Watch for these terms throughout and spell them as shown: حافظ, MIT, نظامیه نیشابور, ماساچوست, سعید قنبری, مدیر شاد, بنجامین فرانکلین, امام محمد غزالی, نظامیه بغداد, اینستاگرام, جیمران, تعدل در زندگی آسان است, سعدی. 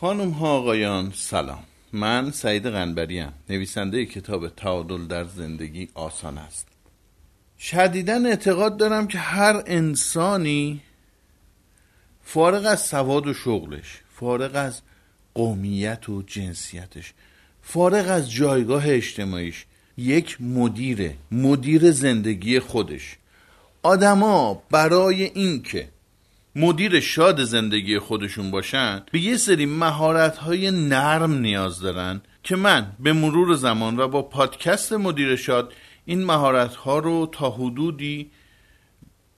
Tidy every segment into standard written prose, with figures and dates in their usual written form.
خانم ها آقایان سلام، من سعید قنبری ام، نویسنده کتاب تعدل در زندگی آسان است. شدیداً اعتقاد دارم که هر انسانی فارغ از سواد و شغلش، فارغ از قومیت و جنسیتش، فارغ از جایگاه اجتماعیش، یک مدیره، مدیر زندگی خودش. آدما برای اینکه مدیر شاد زندگی خودشون باشن به یه سری مهارت‌های نرم نیاز دارن که من به مرور زمان و با پادکست مدیر شاد این مهارت‌ها رو تا حدودی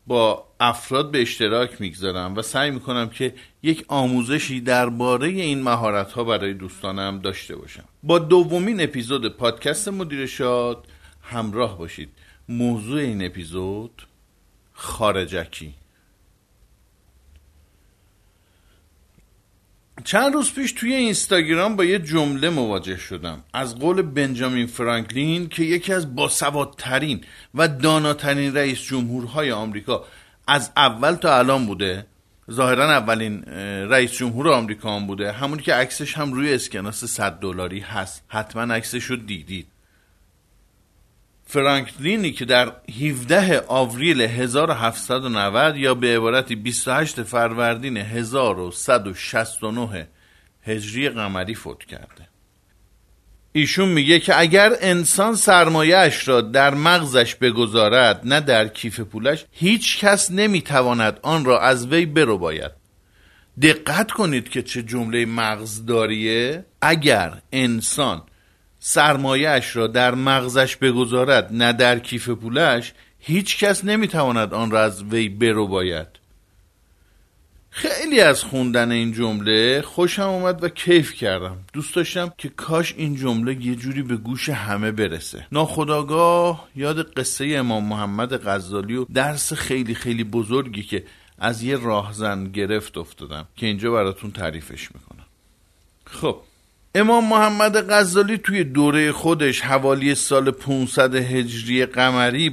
با افراد به اشتراک می‌گذارم و سعی می‌کنم که یک آموزشی درباره این مهارت‌ها برای دوستانم داشته باشم. با دومین اپیزود پادکست مدیر شاد همراه باشید. موضوع این اپیزود خارجکی. چند روز پیش توی اینستاگرام با یه جمله مواجه شدم از قول بنجامین فرانکلین که یکی از باسوادترین و داناترین رئیس جمهورهای آمریکا از اول تا الان بوده، ظاهرا اولین رئیس جمهور آمریکا هم بوده، همونی که عکسش هم روی اسکناس $100 هست، حتما عکسش رو دیدید. فرانکلینی که در 17 آوریل 1790 یا به عبارتی 28 فروردین 1169 هجری قمری فوت کرده. ایشون میگه که اگر انسان سرمایه اش را در مغزش بگذارد نه در کیف پولش، هیچ کس نمیتواند آن را از وی برو باید. دقت کنید که چه جمله مغزداریه. اگر انسان سرمایه‌اش را در مغزش بگذارد نه در کیف پولش، هیچ کس نمیتواند آن را از وی برو باید. خیلی از خوندن این جمله خوشم اومد و کیف کردم. دوست داشتم که کاش این جمله یه جوری به گوش همه برسه. ناخودآگاه یاد قصه امام محمد غزالی و درس خیلی خیلی بزرگی که از یه راهزن گرفت افتادم که اینجا براتون تعریفش میکنم. خب، امام محمد غزالی توی دوره خودش حوالی سال 500 هجری قمری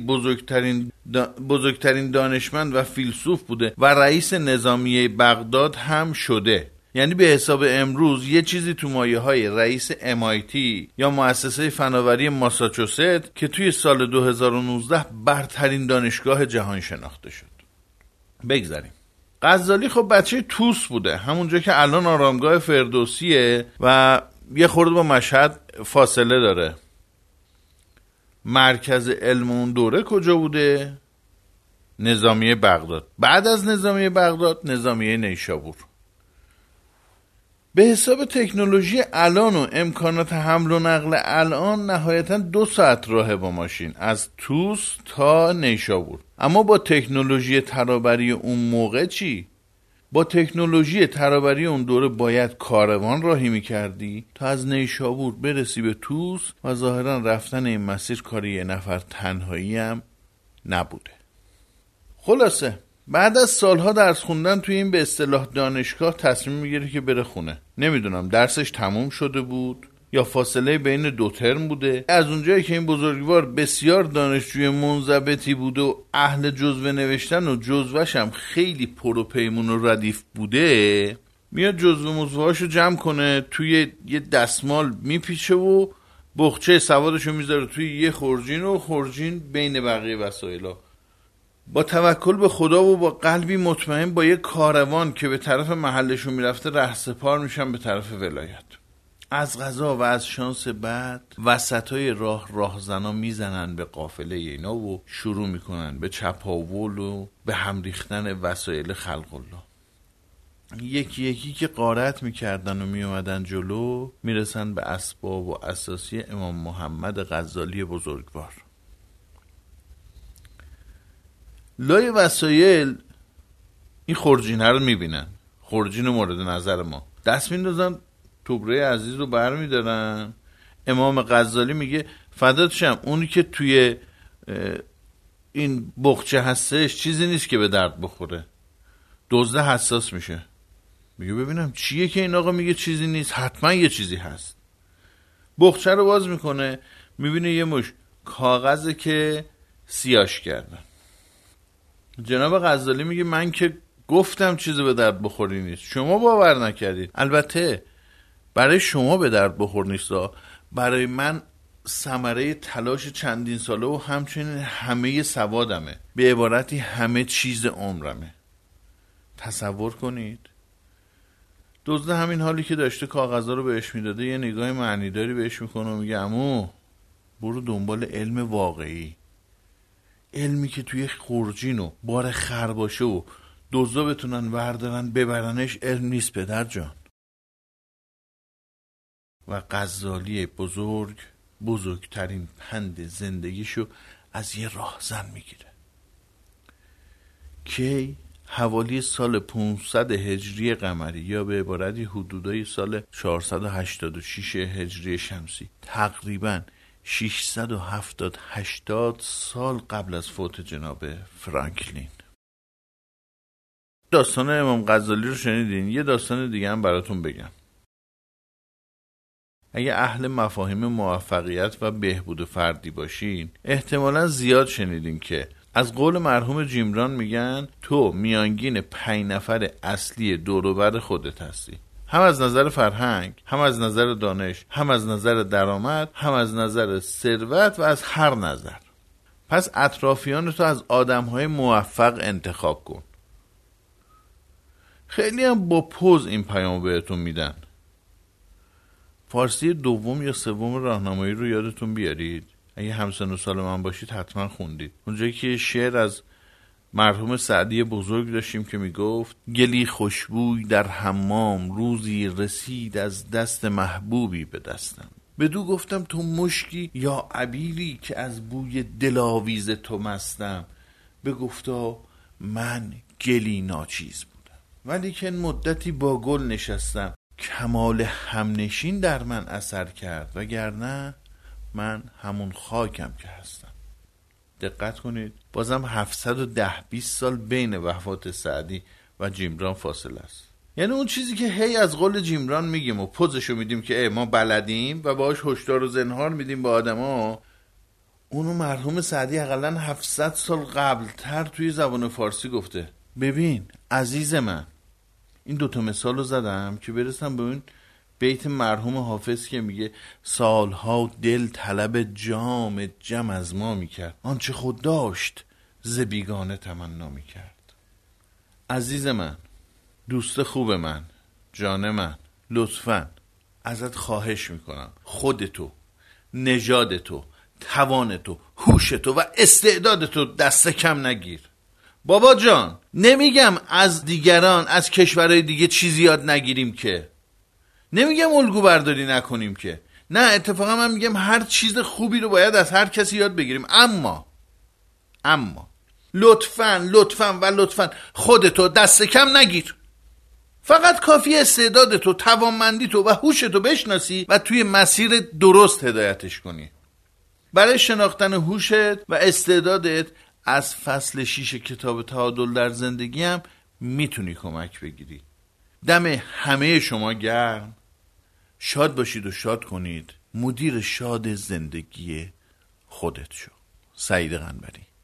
بزرگترین دانشمند و فیلسوف بوده و رئیس نظامیه بغداد هم شده. یعنی به حساب امروز یه چیزی تو مایه‌های رئیس MIT یا مؤسسه فناوری ماساچوست که توی سال 2019 برترین دانشگاه جهان شناخته شد. بگذاریم. غزالی خب بچه توس بوده، همونجا که الان آرامگاه فردوسیه و یه خورده با مشهد فاصله داره. مرکز علم اون دوره کجا بوده؟ نظامیه بغداد. بعد از نظامیه بغداد، نظامیه نیشابور. به حساب تکنولوژی الان و امکانات حمل و نقل الان، نهایتاً 2 ساعت راه با ماشین از توس تا نیشابور. اما با تکنولوژی ترابری اون موقع چی؟ با تکنولوژی ترابری اون دوره باید کاروان راهی میکردی تا از نیشابور برسی به توس و ظاهرا رفتن این مسیر کاری یه نفر تنهایی هم نبوده. خلاصه بعد از سالها درس خوندن توی این به اصطلاح دانشگاه تصمیم میگیره که بره خونه. نمیدونم درسش تموم شده بود یا فاصله بین 2 ترم بوده. از اونجایی که این بزرگوار بسیار دانشجوی منضبطی بود و اهل جزوه نوشتن و جزوه‌ش هم خیلی پر و پیمون و ردیف بوده، میاد جزوه‌هاشو جمع کنه، توی یه دستمال میپیچه و بخچه سوادشو میذاره توی یه خورجین و خورجین بین بقیه وسایلا. با توکل به خدا و با قلبی مطمئن با یه کاروان که به طرف محلشون میرفته رهسپار میشن به طرف ولایت. از قضا و از شانس بعد وسطای راه راهزنا میزنن به قافله اینا و شروع میکنن به چپاول و به هم ریختن وسایل خلق الله. یکی یکی که غارت میکردن و میومدن جلو، میرسن به اسباب و اساسی امام محمد غزالی بزرگوار. لای وسایل این خورجینه رو میبینن، خورجین مورد نظر ما، دست میندازن توبره عزیز رو برمیدارن. امام غزالی میگه فدات شم، اونی که توی این بخچه هستش چیزی نیست که به درد بخوره. دزد حساس میشه، میگه ببینم چیه که این آقا میگه چیزی نیست، حتما یه چیزی هست. بخچه رو باز میکنه، میبینه یه مش کاغذه که سیاش کردن. جناب غزالی میگه من که گفتم چیزی به درد بخوری نیست، شما باور نکردید. البته برای شما به درد بخور نیست، برای من ثمره تلاش چندین ساله و همچنین همه سوادمه، به عبارتی همه چیز عمرمه. تصور کنید دزد همین حالی که داشته کاغذها رو بهش میداده یه نگاه معنیداری بهش میکنه و میگه عمو برو دنبال علم واقعی، علمی که توی خورجین و بار خر باشه و دزدا بتونن وردارن ببرنش. علم نیست پدر جان. و غزالی بزرگترین پند زندگیشو از یه راهزن میگیره. کی؟ حوالی سال 500 هجری قمری یا به عبارتی حدودای سال 486 هجری شمسی، تقریباً 670-80 سال قبل از فوت جناب فرانکلین. داستان امام غزالی رو شنیدین. یه داستان دیگه هم براتون بگم. اگه اهل مفاهیم موفقیت و بهبود فردی باشین احتمالاً زیاد شنیدین که از قول مرحوم جیمران میگن تو میانگین 5 نفر اصلی دور و بر خودت هستی، هم از نظر فرهنگ، هم از نظر دانش، هم از نظر درآمد، هم از نظر ثروت و از هر نظر. پس اطرافیانتو از آدم‌های موفق انتخاب کن. خیلی هم با پوز این پیامو بهتون میدن. فارسی دوم یا سوم راهنمایی رو یادتون بیارید. اگه همسن و سال من باشید حتما خوندید. اونجایی که شعر از مرحوم سعدی بزرگ داشتیم که میگفت گلی خوشبوی در حمام روزی رسید از دست محبوبی به دستم، بدو گفتم تو مشکی یا عبیری که از بوی دلاویز تو مستم، بگفتا من گلی ناچیز بودم ولیکن مدتی با گل نشستم، کمال همنشین در من اثر کرد وگرنه من همون خاکم که هستم. دقت کنید بازم 710-20 سال بین وفات سعدی و جیمران فاصله است. یعنی اون چیزی که هی از قول جیمران میگیم و پوزشو میدیم که ما بلدیم و باهاش هشدار و زنهار میدیم به آدما، اونو مرحوم سعدی حداقل 700 سال قبلتر توی زبان فارسی گفته. ببین عزیز من، این 2 تا مثالو زدم که برسم به اون بیت مرحوم حافظ که میگه سالها دل طلب جام از ما میکرد، آنچه خود داشت ز بیگانه تمنا میکرد. عزیز من، دوست خوب من، جان من، لطفاً ازت خواهش میکنم خودتو، نژادتو، توانتو، هوشتو و استعدادتو دست کم نگیر. بابا جان، نمیگم از دیگران، از کشورهای دیگه چیزی یاد نگیریم که، نمیگم الگو برداری نکنیم که، نه، اتفاقا من میگم هر چیز خوبی رو باید از هر کسی یاد بگیریم، اما لطفاً خودتو دست کم نگیر. فقط کافی استعدادتو، توانمندیتو و هوشتو بشناسی و توی مسیر درست هدایتش کنی. برای شناختن هوشت و استعدادت از فصل 6 کتاب تعادل در زندگی هم میتونی کمک بگیری. دم همه شما گرم. شاد باشید و شاد کنید. مدیر شاد زندگی خودت شو. سعید قنبری.